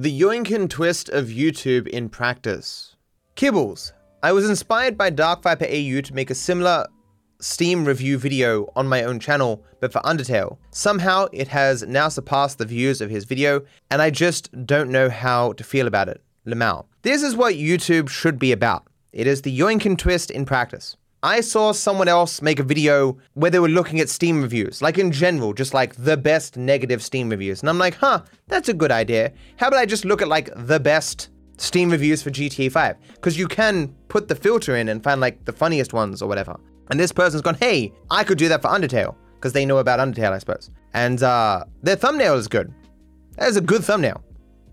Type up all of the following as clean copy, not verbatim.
The Yoinkin twist of YouTube in practice. Kibbles, I was inspired by DarkViperAU to make a similar Steam review video on my own channel, but for Undertale. Somehow it has now surpassed the views of his video, and I just don't know how to feel about it. LMAO. This is what YouTube should be about. It is the Yoinkin twist in practice. I saw someone else make a video where they were looking at Steam reviews, like in general, just like the best negative Steam reviews. And I'm like, huh, that's a good idea. How about I just look at like the best Steam reviews for GTA 5? Because you can put the filter in and find like the funniest ones or whatever. And this person's gone, hey, I could do that for Undertale, because they know about Undertale, I suppose. And their thumbnail is good. That is a good thumbnail.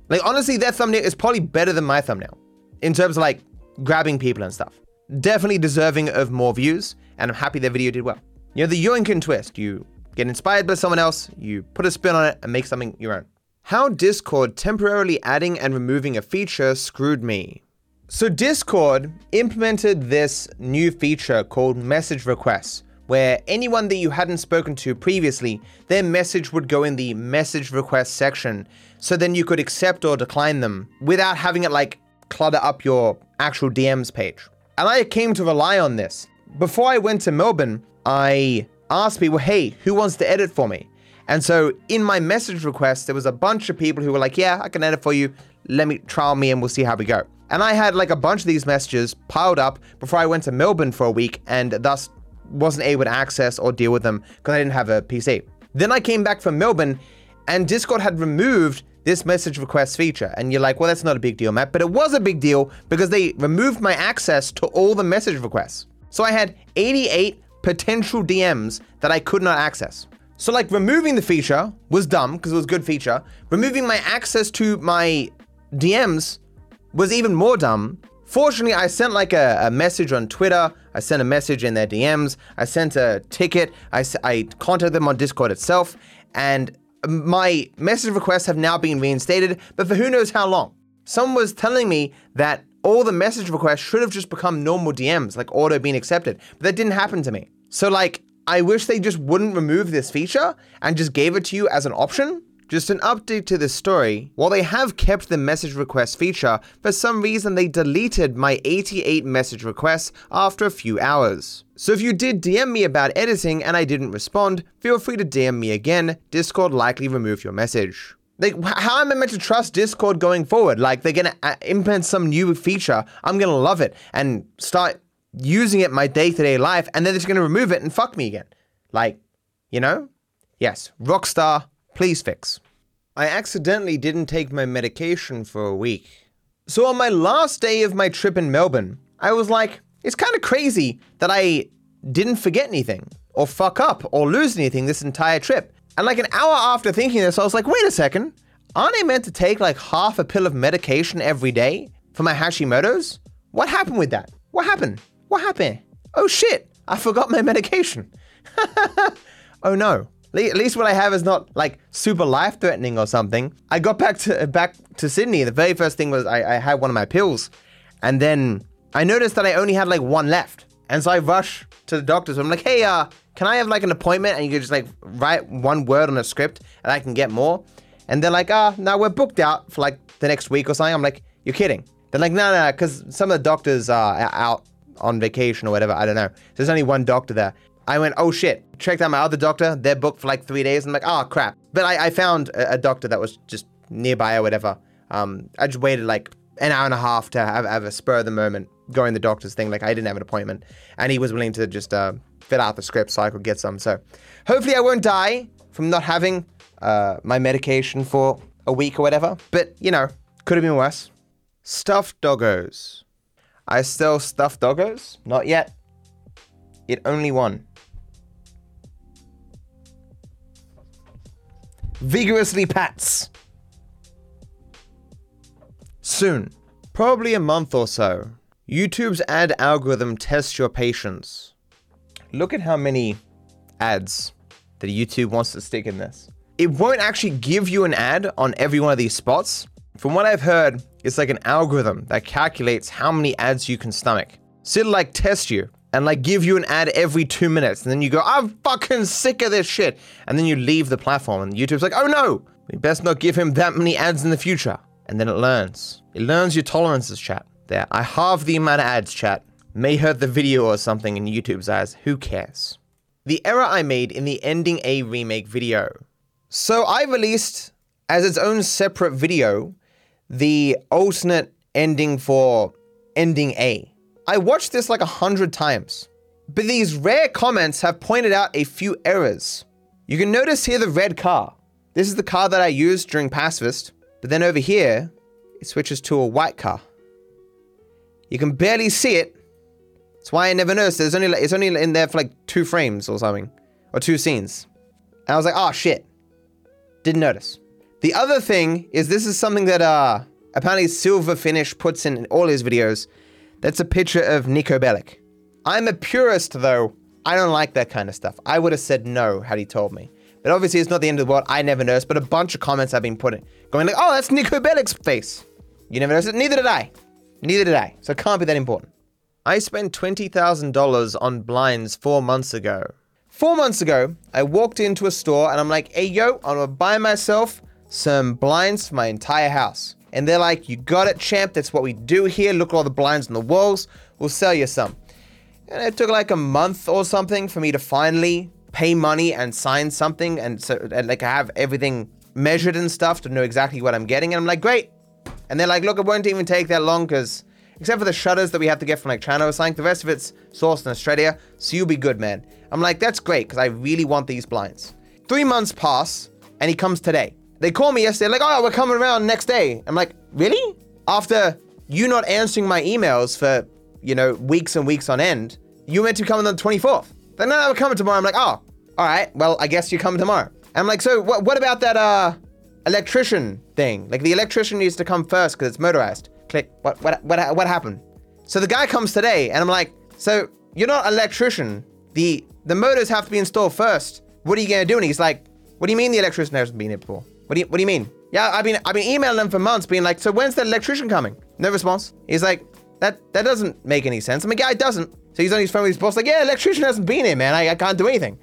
Like honestly, their thumbnail is probably better than my thumbnail in terms of like grabbing people and stuff. Definitely deserving of more views, and I'm happy their video did well. You know, the Yoinkin twist. You get inspired by someone else, you put a spin on it, and make something your own. How Discord temporarily adding and removing a feature screwed me. So Discord implemented this new feature called message requests, where anyone that you hadn't spoken to previously, their message would go in the message request section, so then you could accept or decline them without having it like clutter up your actual DMs page. And I came to rely on this. Before I went to Melbourne, I asked people, hey, who wants to edit for me? And so in my message request, there was a bunch of people who were like, yeah, I can edit for you. Let me trial me and we'll see how we go. And I had like a bunch of these messages piled up before I went to Melbourne for a week and thus wasn't able to access or deal with them because I didn't have a PC. Then I came back from Melbourne and Discord had removed this message request feature. And you're like, well, that's not a big deal, Matt, but it was a big deal because they removed my access to all the message requests. So I had 88 potential DMs that I could not access. So like removing the feature was dumb because it was a good feature. Removing my access to my DMs was even more dumb. Fortunately, I sent like a message on Twitter. I sent a message in their DMs. I sent a ticket. I contacted them on Discord itself, and my message requests have now been reinstated, but for who knows how long. Someone was telling me that all the message requests should have just become normal DMs, like auto being accepted, but that didn't happen to me. So like, I wish they just wouldn't remove this feature and just gave it to you as an option. Just an update to this story, while they have kept the message request feature, for some reason they deleted my 88 message requests after a few hours. So if you did DM me about editing and I didn't respond, feel free to DM me again. Discord likely removed your message. Like, how am I meant to trust Discord going forward? Like, they're gonna implement some new feature, I'm gonna love it, and start using it in my day-to-day life, and then they're just gonna remove it and fuck me again. Like, you know? Yes, Rockstar, please fix. I accidentally didn't take my medication for a week. So on my last day of my trip in Melbourne, I was like, it's kind of crazy that I didn't forget anything or fuck up or lose anything this entire trip. And like an hour after thinking this, I was like, wait a second, aren't I meant to take like half a pill of medication every day for my Hashimoto's? What happened with that? What happened? Oh shit, I forgot my medication. Oh no. At least what I have is not like super life-threatening or something. I got back to Sydney. The very first thing was I had one of my pills, and then I noticed that I only had like one left. And so I rushed to the doctor's. I'm like, hey, can I have like an appointment? And you could just like write one word on a script and I can get more. And they're like, no, we're booked out for like the next week or something. I'm like, you're kidding. They're like, no, because some of the doctors are out on vacation or whatever. I don't know. There's only one doctor there. I went, oh shit, checked out my other doctor, they're booked for like 3 days, I'm like, oh crap. But I found a doctor that was just nearby or whatever. I just waited like an hour and a half to have a spur of the moment, going the doctor's thing, like I didn't have an appointment. And he was willing to just fill out the script so I could get some, so. Hopefully I won't die from not having my medication for a week or whatever, but you know, could have been worse. Stuffed doggos. I still stuffed doggos? Not yet. It only won. Vigorously pats. Soon. Probably a month or so. YouTube's ad algorithm tests your patience. Look at how many ads that YouTube wants to stick in this. It won't actually give you an ad on every one of these spots. From what I've heard, it's like an algorithm that calculates how many ads you can stomach. So it'll like test you and like give you an ad every 2 minutes. And then you go, I'm fucking sick of this shit. And then you leave the platform and YouTube's like, oh no, we best not give him that many ads in the future. and then it learns. It learns your tolerances, chat. There, I halve the amount of ads, chat. May hurt the video or something in YouTube's eyes, who cares? The error I made in the Ending A remake video. So I released, as its own separate video, the alternate ending for Ending A. I watched this like 100 times, but these rare comments have pointed out a few errors. You can notice here the red car. This is the car that I used during Pacifist, but then over here, it switches to a white car. You can barely see it. That's why I never noticed. It's only in there for like 2 frames or something, or 2 scenes. And I was like, oh shit, didn't notice. The other thing is, this is something that apparently Silver Finish puts in all his videos. That's a picture of Nico Bellic. I'm a purist though. I don't like that kind of stuff. I would have said no had he told me. But obviously it's not the end of the world. I never noticed, but a bunch of comments have been put in, going like, oh, that's Nico Bellic's face. You never noticed it? Neither did I. Neither did I, so it can't be that important. I spent $20,000 on blinds 4 months ago. 4 months ago, I walked into a store and I'm like, hey, yo, I'm gonna buy myself some blinds for my entire house. And they're like, you got it, champ. That's what we do here. Look at all the blinds on the walls. We'll sell you some. And it took like a month or something for me to finally pay money and sign something. And so, and like, I have everything measured and stuff to know exactly what I'm getting. And I'm like, great. And they're like, look, it won't even take that long because, except for the shutters that we have to get from like China or something, the rest of it's sourced in Australia, so you'll be good, man. I'm like, that's great, because I really want these blinds. 3 months pass, and he comes today. They call me yesterday, like, oh, we're coming around next day. I'm like, really? After you not answering my emails for, you know, weeks and weeks on end, you meant to come on the 24th. Then no, we're coming tomorrow. I'm like, oh, all right, well, I guess you come tomorrow. And I'm like, so what about that, electrician thing? Like, the electrician needs to come first because it's motorized. Click. What happened? So the guy comes today and I'm like, so you're not an electrician. The motors have to be installed first. What are you gonna do? And he's like, what do you mean the electrician hasn't been here before? What do you mean? Yeah, I've been emailing him for months, being like, so when's the electrician coming? No response. He's like, that doesn't make any sense. I'm like, yeah, it doesn't. So he's on his phone with his boss, like, yeah, electrician hasn't been here, man. I can't do anything.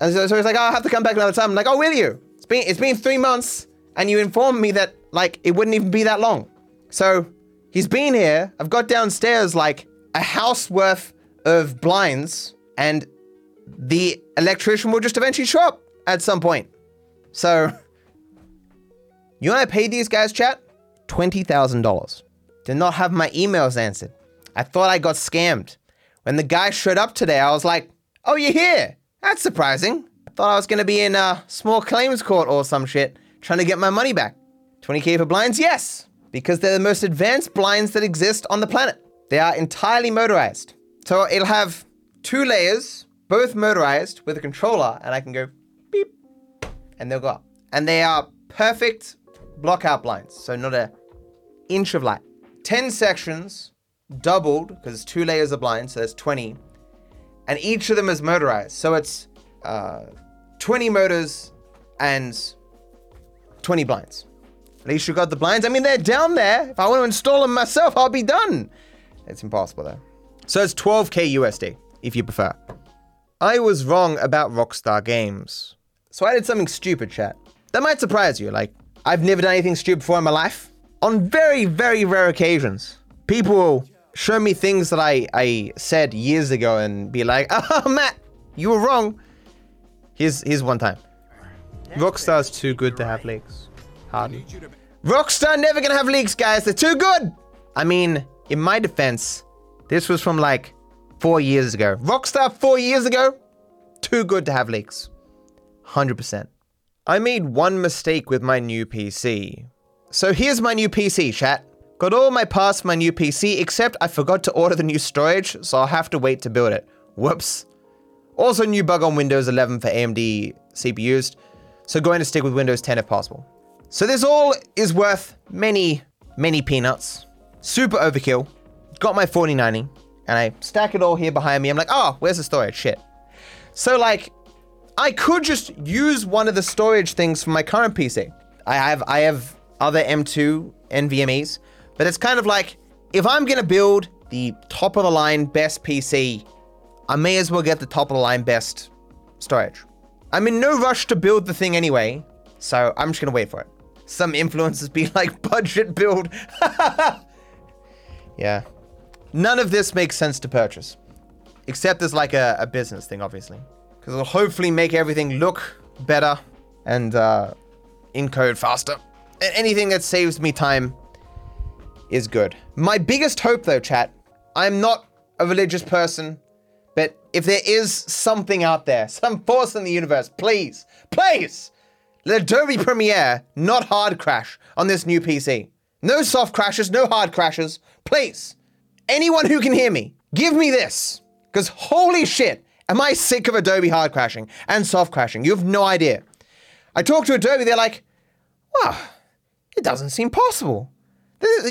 And so he's like, oh, I'll have to come back another time. I'm like, oh, will you? It's been 3 months. And you informed me that, like, it wouldn't even be that long. So, he's been here. I've got downstairs, like, a house worth of blinds. And the electrician will just eventually show up at some point. So, you and I paid these guys, chat, $20,000. Did not have my emails answered. I thought I got scammed. When the guy showed up today, I was like, oh, you're here. That's surprising. I thought I was going to be in small claims court or some shit, trying to get my money back. 20K for blinds? Yes, because they're the most advanced blinds that exist on the planet. They are entirely motorized. So it'll have 2 layers, both motorized with a controller, and I can go beep, and they'll go up. And they are perfect blockout blinds, so not an inch of light. 10 sections, doubled, because 2 layers of blinds, so that's 20. And each of them is motorized, so it's 20 motors and 20 blinds. At least you got the blinds. I mean, they're down there. If I want to install them myself, I'll be done. It's impossible though. So it's $12K USD, if you prefer. I was wrong about Rockstar Games. So I did something stupid, chat. That might surprise you. Like, I've never done anything stupid before in my life. On very, very rare occasions, people show me things that I said years ago and be like, oh, Matt, you were wrong. Here's one time. Rockstar's too good to have leaks. Harden. Rockstar never gonna have leaks, guys. They're too good. I mean, in my defense, this was from like 4 years ago. Rockstar 4 years ago, too good to have leaks. 100%. I made one mistake with my new PC. So here's my new PC, chat. Got all my parts for my new PC, except I forgot to order the new storage, so I'll have to wait to build it. Whoops. Also, new bug on Windows 11 for AMD CPUs. So going to stick with Windows 10 if possible. So this all is worth many, many peanuts. Super overkill. Got my 4090 and I stack it all here behind me. I'm like, oh, where's the storage? Shit. So like, I could just use one of the storage things from my current PC. I have other M2 NVMEs, but it's kind of like, if I'm gonna build the top of the line best PC, I may as well get the top of the line best storage. I'm in no rush to build the thing anyway, so I'm just gonna wait for it. Some influencers be like, budget build. Yeah. None of this makes sense to purchase. Except as like a business thing, obviously. Because it'll hopefully make everything look better and encode faster. And anything that saves me time is good. My biggest hope though, chat, I'm not a religious person, but if there is something out there, some force in the universe, please, please, let Adobe Premiere not hard crash on this new PC. No soft crashes, no hard crashes, please. Anyone who can hear me, give me this. Because holy shit, am I sick of Adobe hard crashing and soft crashing. You have no idea. I talk to Adobe, they're like, well, it doesn't seem possible.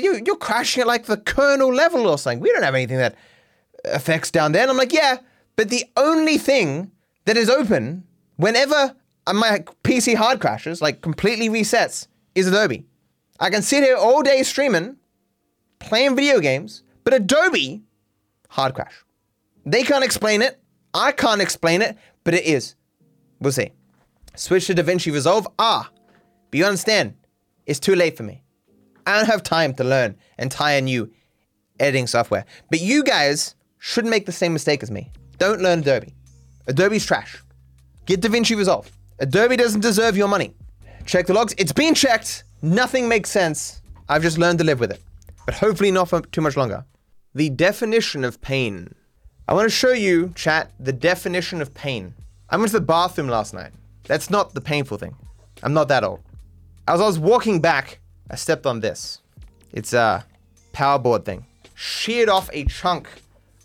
You're crashing at like the kernel level or something. We don't have anything that affects down there. And I'm like, yeah, but the only thing that is open whenever my PC hard crashes, like completely resets, is Adobe. I can sit here all day streaming, playing video games, but Adobe hard crash. They can't explain it. I can't explain it, but it is. We'll see. Switch to DaVinci Resolve. Ah, but you understand, it's too late for me. I don't have time to learn and tie a new editing software. But you guys shouldn't make the same mistake as me. Don't learn Adobe. Adobe's trash. Get DaVinci Resolve. Adobe doesn't deserve your money. Check the logs. It's been checked. Nothing makes sense. I've just learned to live with it. But hopefully not for too much longer. The definition of pain. I want to show you, chat, the definition of pain. I went to the bathroom last night. That's not the painful thing. I'm not that old. As I was walking back, I stepped on this. It's a power board thing. Sheared off a chunk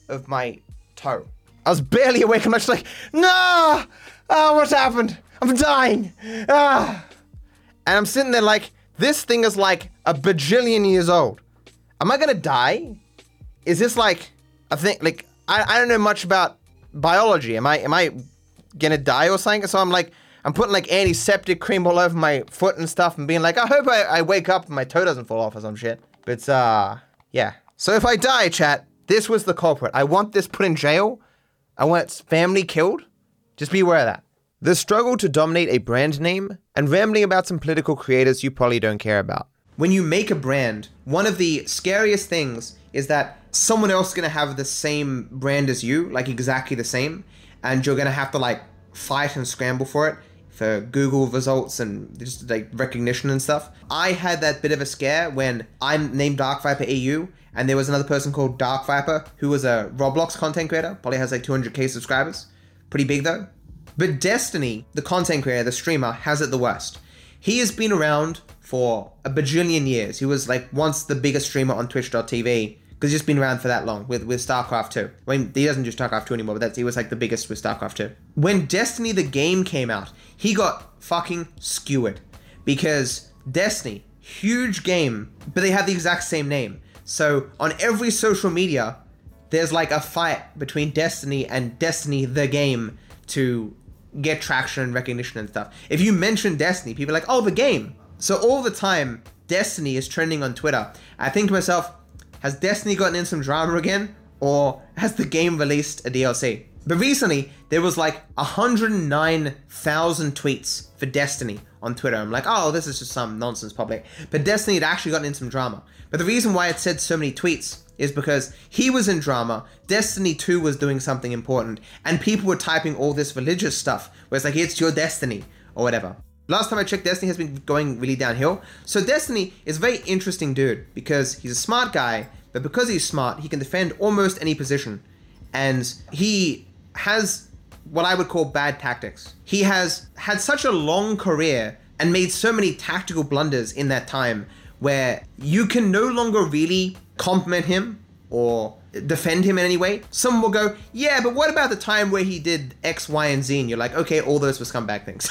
of my toe. I was barely awake. I'm just like, no! Oh, what's happened? I'm dying! Ah! And I'm sitting there like, this thing is like a bajillion years old. Am I gonna die? Is this like a thing? Like, I don't know much about biology. Am I gonna die or something? So I'm like, I'm putting like antiseptic cream all over my foot and stuff and being like, I hope I wake up and my toe doesn't fall off or some shit. But yeah. So if I die, chat, this was the culprit. I want this put in jail. I want its family killed. Just be aware of that. The struggle to dominate a brand name and rambling about some political creators you probably don't care about. When you make a brand, one of the scariest things is that someone else is gonna have the same brand as you, like exactly the same, and you're gonna have to like fight and scramble for it. For Google results and just like recognition and stuff. I had that bit of a scare when I'm named DarkViperAU and there was another person called DarkViper who was a Roblox content creator, probably has like 200k subscribers. Pretty big though. But Destiny, the content creator, the streamer, has it the worst. He has been around for a bajillion years. He was like once the biggest streamer on Twitch.tv because he's just been around for that long with Starcraft 2. I mean, he doesn't do Starcraft 2 anymore, but he was like the biggest with Starcraft 2. When Destiny the game came out, he got fucking skewered because Destiny, huge game, but they have the exact same name. So on every social media, there's like a fight between Destiny and Destiny the game to get traction and recognition and stuff. If you mention Destiny, people are like, oh, the game. So all the time, Destiny is trending on Twitter. I think to myself, has Destiny gotten in some drama again? Or has the game released a DLC? But recently, there was like 109,000 tweets for Destiny on Twitter. I'm like, oh, this is just some nonsense public. But Destiny had actually gotten in some drama. But the reason why it said so many tweets is because he was in drama, Destiny 2 was doing something important, and people were typing all this religious stuff, where it's like, it's your destiny, or whatever. Last time I checked, Destiny has been going really downhill. So Destiny is a very interesting dude because he's a smart guy, but because he's smart, he can defend almost any position. And he has what I would call bad tactics. He has had such a long career and made so many tactical blunders in that time where you can no longer really compliment him or defend him in any way. Someone will go, yeah, but what about the time where he did X, Y, and Z? And you're like, okay, all those were scumbag things.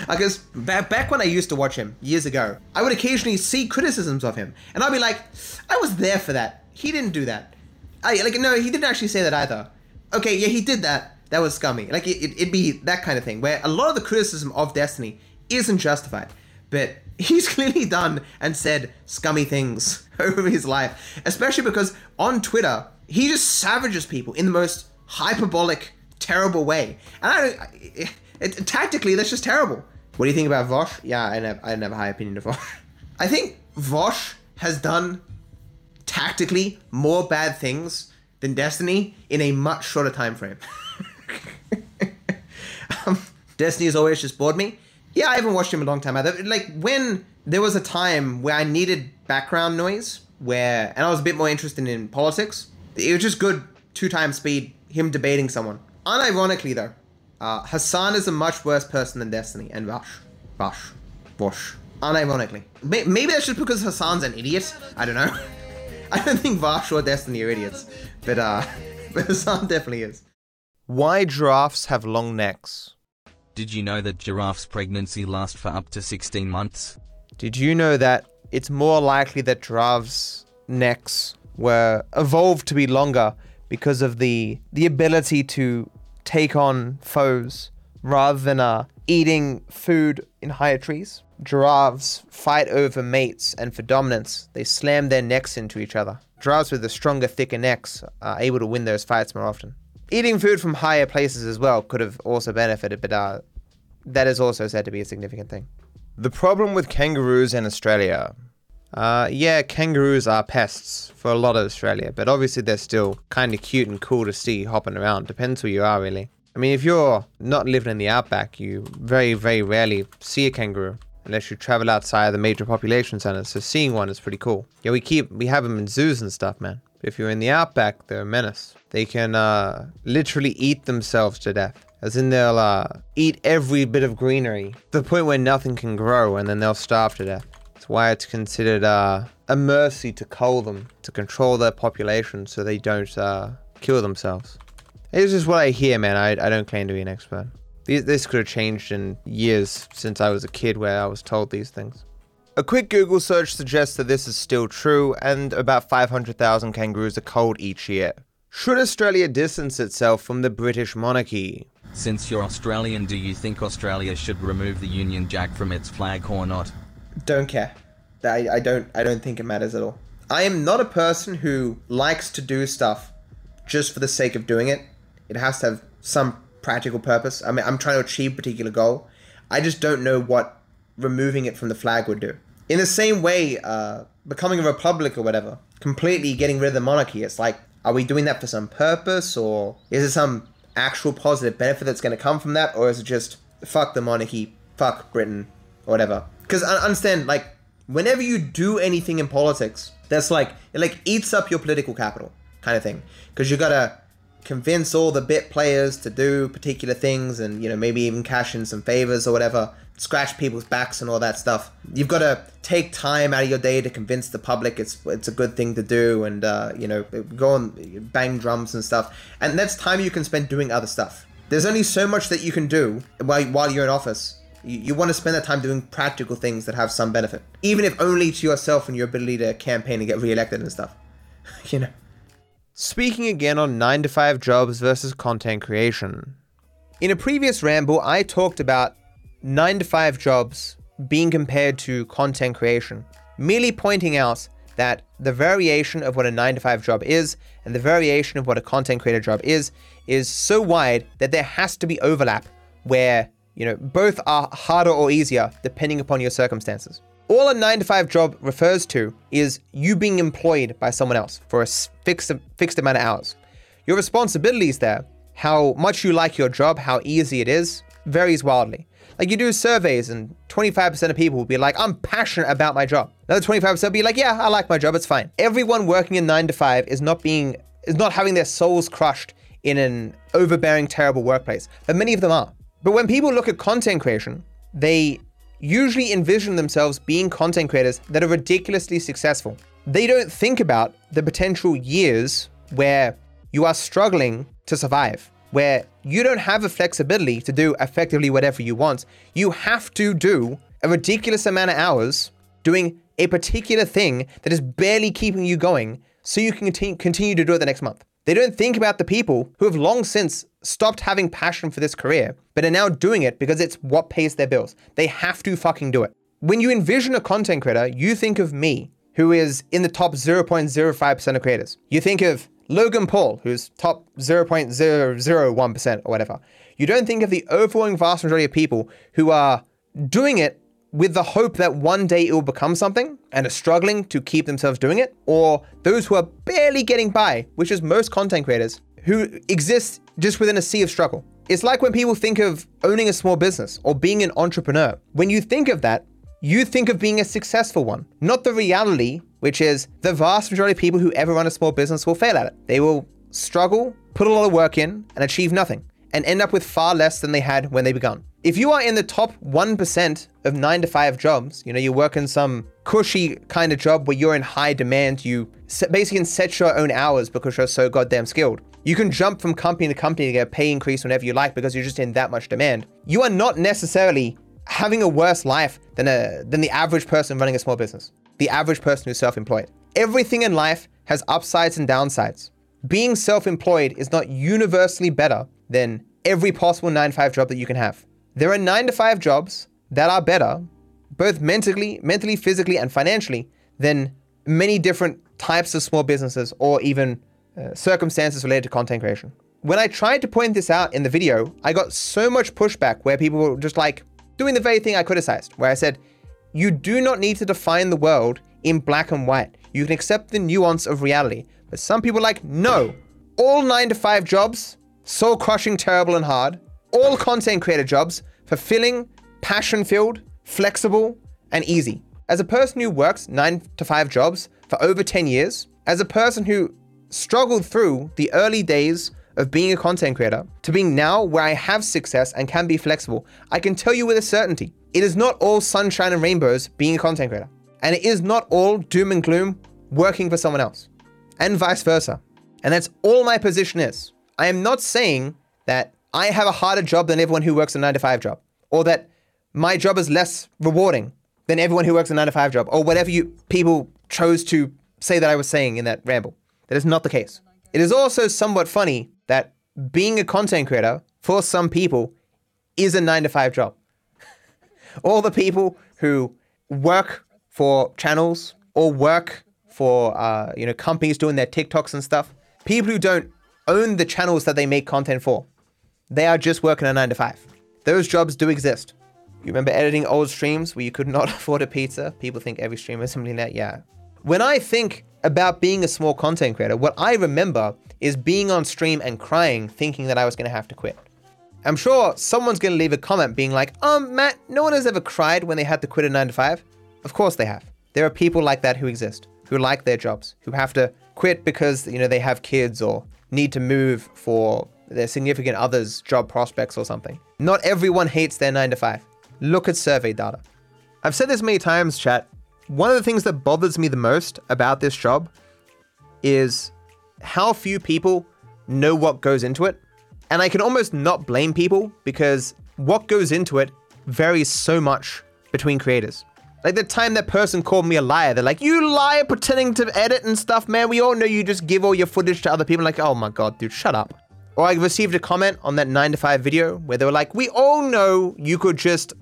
Because back when I used to watch him years ago, I would occasionally see criticisms of him. And I'd be like, I was there for that. He didn't do that. No, he didn't actually say that either. Okay, yeah, he did that. That was scummy. Like, it'd be that kind of thing where a lot of the criticism of Destiny isn't justified. But he's clearly done and said scummy things over his life, especially because on Twitter, he just savages people in the most hyperbolic, terrible way. And tactically, that's just terrible. What do you think about Vaush? Yeah, I have a high opinion of Vaush. I think Vaush has done tactically more bad things than Destiny in a much shorter time frame. Destiny has always just bored me. Yeah, I haven't watched him in a long time either. Like, when there was a time where I needed background noise, and I was a bit more interested in politics, it was just good 2x speed, him debating someone. Unironically, though, Hassan is a much worse person than Destiny and Vaush. Unironically. Maybe that's just because Hassan's an idiot. I don't know. I don't think Vaush or Destiny are idiots, but Hassan definitely is. Why giraffes have long necks? Did you know that giraffes' pregnancy lasts for up to 16 months? Did you know that it's more likely that giraffes' necks were evolved to be longer because of the ability to take on foes rather than eating food in higher trees? Giraffes fight over mates, and for dominance, they slam their necks into each other. Giraffes with the stronger, thicker necks are able to win those fights more often. Eating food from higher places as well could have also benefited, but that is also said to be a significant thing. The problem with kangaroos in Australia. Yeah, kangaroos are pests for a lot of Australia, but obviously they're still kind of cute and cool to see hopping around. Depends who you are, really. I mean, if you're not living in the outback, you very, very rarely see a kangaroo unless you travel outside of the major population centers, so seeing one is pretty cool. Yeah, we have them in zoos and stuff, man. But if you're in the outback, they're a menace. They can literally eat themselves to death. As in, they'll eat every bit of greenery to the point where nothing can grow, and then they'll starve to death. That's why it's considered a mercy to cull them, to control their population so they don't kill themselves. It's just what I hear, man. I don't claim to be an expert. This could have changed in years since I was a kid where I was told these things. A quick Google search suggests that this is still true, and about 500,000 kangaroos are culled each year. Should Australia distance itself from the British monarchy? Since you're Australian, do you think Australia should remove the Union Jack from its flag or not? Don't care. I don't think it matters at all. I am not a person who likes to do stuff just for the sake of doing it. It has to have some practical purpose. I mean, I'm trying to achieve a particular goal. I just don't know what removing it from the flag would do. In the same way, becoming a republic or whatever, completely getting rid of the monarchy, it's like, are we doing that for some purpose, or is it some actual positive benefit that's going to come from that, or is it just, fuck the monarchy, fuck Britain, or whatever? Because I understand, like, whenever you do anything in politics, that's like, it like eats up your political capital, kind of thing. Because you got to convince all the bit players to do particular things and, you know, maybe even cash in some favors or whatever, scratch people's backs and all that stuff. You've got to take time out of your day to convince the public it's a good thing to do and, you know, go and bang drums and stuff. And that's time you can spend doing other stuff. There's only so much that you can do while you're in office. You want to spend that time doing practical things that have some benefit, even if only to yourself and your ability to campaign and get reelected and stuff, you know. Speaking again on 9-to-5 jobs versus content creation. In a previous ramble, I talked about 9-to-5 jobs being compared to content creation, merely pointing out that the variation of what a 9-to-5 job is and the variation of what a content creator job is so wide that there has to be overlap where, you know, both are harder or easier depending upon your circumstances. All a 9-to-5 job refers to is you being employed by someone else for a fixed amount of hours. Your responsibilities there, how much you like your job, how easy it is, varies wildly. Like, you do surveys and 25% of people will be like, I'm passionate about my job. Another 25% will be like, yeah, I like my job, it's fine. Everyone working in 9-to-5 is not having their souls crushed in an overbearing, terrible workplace, but many of them are. But when people look at content creation, they usually envision themselves being content creators that are ridiculously successful. They don't think about the potential years where you are struggling to survive, where you don't have the flexibility to do effectively whatever you want. You have to do a ridiculous amount of hours doing a particular thing that is barely keeping you going so you can continue to do it the next month. They don't think about the people who have long since stopped having passion for this career, but are now doing it because it's what pays their bills. They have to fucking do it. When you envision a content creator, you think of me, who is in the top 0.05% of creators. You think of Logan Paul, who's top 0.001% or whatever. You don't think of the overwhelming vast majority of people who are doing it with the hope that one day it will become something and are struggling to keep themselves doing it, or those who are barely getting by, which is most content creators, who exist just within a sea of struggle. It's like when people think of owning a small business or being an entrepreneur. When you think of that, you think of being a successful one, not the reality, which is the vast majority of people who ever run a small business will fail at it. They will struggle, put a lot of work in, and achieve nothing, and end up with far less than they had when they began. If you are in the top 1% of 9-to-5 jobs, you know, you work in some cushy kind of job where you're in high demand, you basically can set your own hours because you're so goddamn skilled. You can jump from company to company to get a pay increase whenever you like because you're just in that much demand. You are not necessarily having a worse life than the average person running a small business, the average person who's self-employed. Everything in life has upsides and downsides. Being self-employed is not universally better than every possible 9-to-5 job that you can have. There are 9-to-5 jobs that are better, both mentally, physically, and financially, than many different types of small businesses or even circumstances related to content creation. When I tried to point this out in the video, I got so much pushback where people were just like doing the very thing I criticized, where I said, you do not need to define the world in black and white. You can accept the nuance of reality. But some people are like, no, all 9-to-5 jobs, soul-crushing, terrible, and hard. All content creator jobs, fulfilling, passion-filled, flexible, and easy. As a person who works 9-to-5 jobs for over 10 years, as a person who struggled through the early days of being a content creator to being now where I have success and can be flexible, I can tell you with a certainty, it is not all sunshine and rainbows being a content creator. And it is not all doom and gloom working for someone else, and vice versa. And that's all my position is. I am not saying that I have a harder job than everyone who works a 9-to-5 job, or that my job is less rewarding than everyone who works a 9-to-5 job, or whatever you people chose to say that I was saying in that ramble. That is not the case. It is also somewhat funny that being a content creator for some people is a 9-to-5 job. All the people who work for channels or work for companies doing their TikToks and stuff, people who don't own the channels that they make content for, they are just working a 9-to-5. Those jobs do exist. You remember editing old streams where you could not afford a pizza? People think every streamer is something like that, yeah. When I think about being a small content creator, what I remember is being on stream and crying, thinking that I was gonna have to quit. I'm sure someone's gonna leave a comment being like, Matt, no one has ever cried when they had to quit a 9-to-5. Of course they have. There are people like that who exist, who like their jobs, who have to quit because, you know, they have kids or need to move for their significant other's job prospects or something. Not everyone hates their 9-to-5. Look at survey data. I've said this many times, chat. One of the things that bothers me the most about this job is how few people know what goes into it. And I can almost not blame people because what goes into it varies so much between creators. Like the time that person called me a liar, they're like, you lie pretending to edit and stuff, man. We all know you just give all your footage to other people. Like, oh my God, dude, shut up. Or I received a comment on that 9-to-5 video where they were like, we all know you could just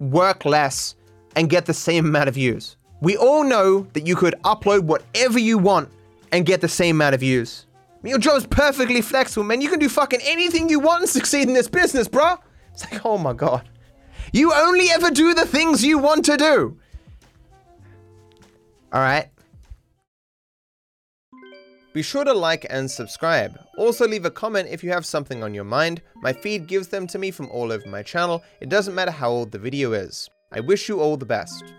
work less and get the same amount of views. We all know that you could upload whatever you want and get the same amount of views. Your job's perfectly flexible, man. You can do fucking anything you want and succeed in this business, bro. It's like, oh my God. You only ever do the things you want to do. All right. Be sure to like and subscribe. Also leave a comment if you have something on your mind. My feed gives them to me from all over my channel. It doesn't matter how old the video is. I wish you all the best.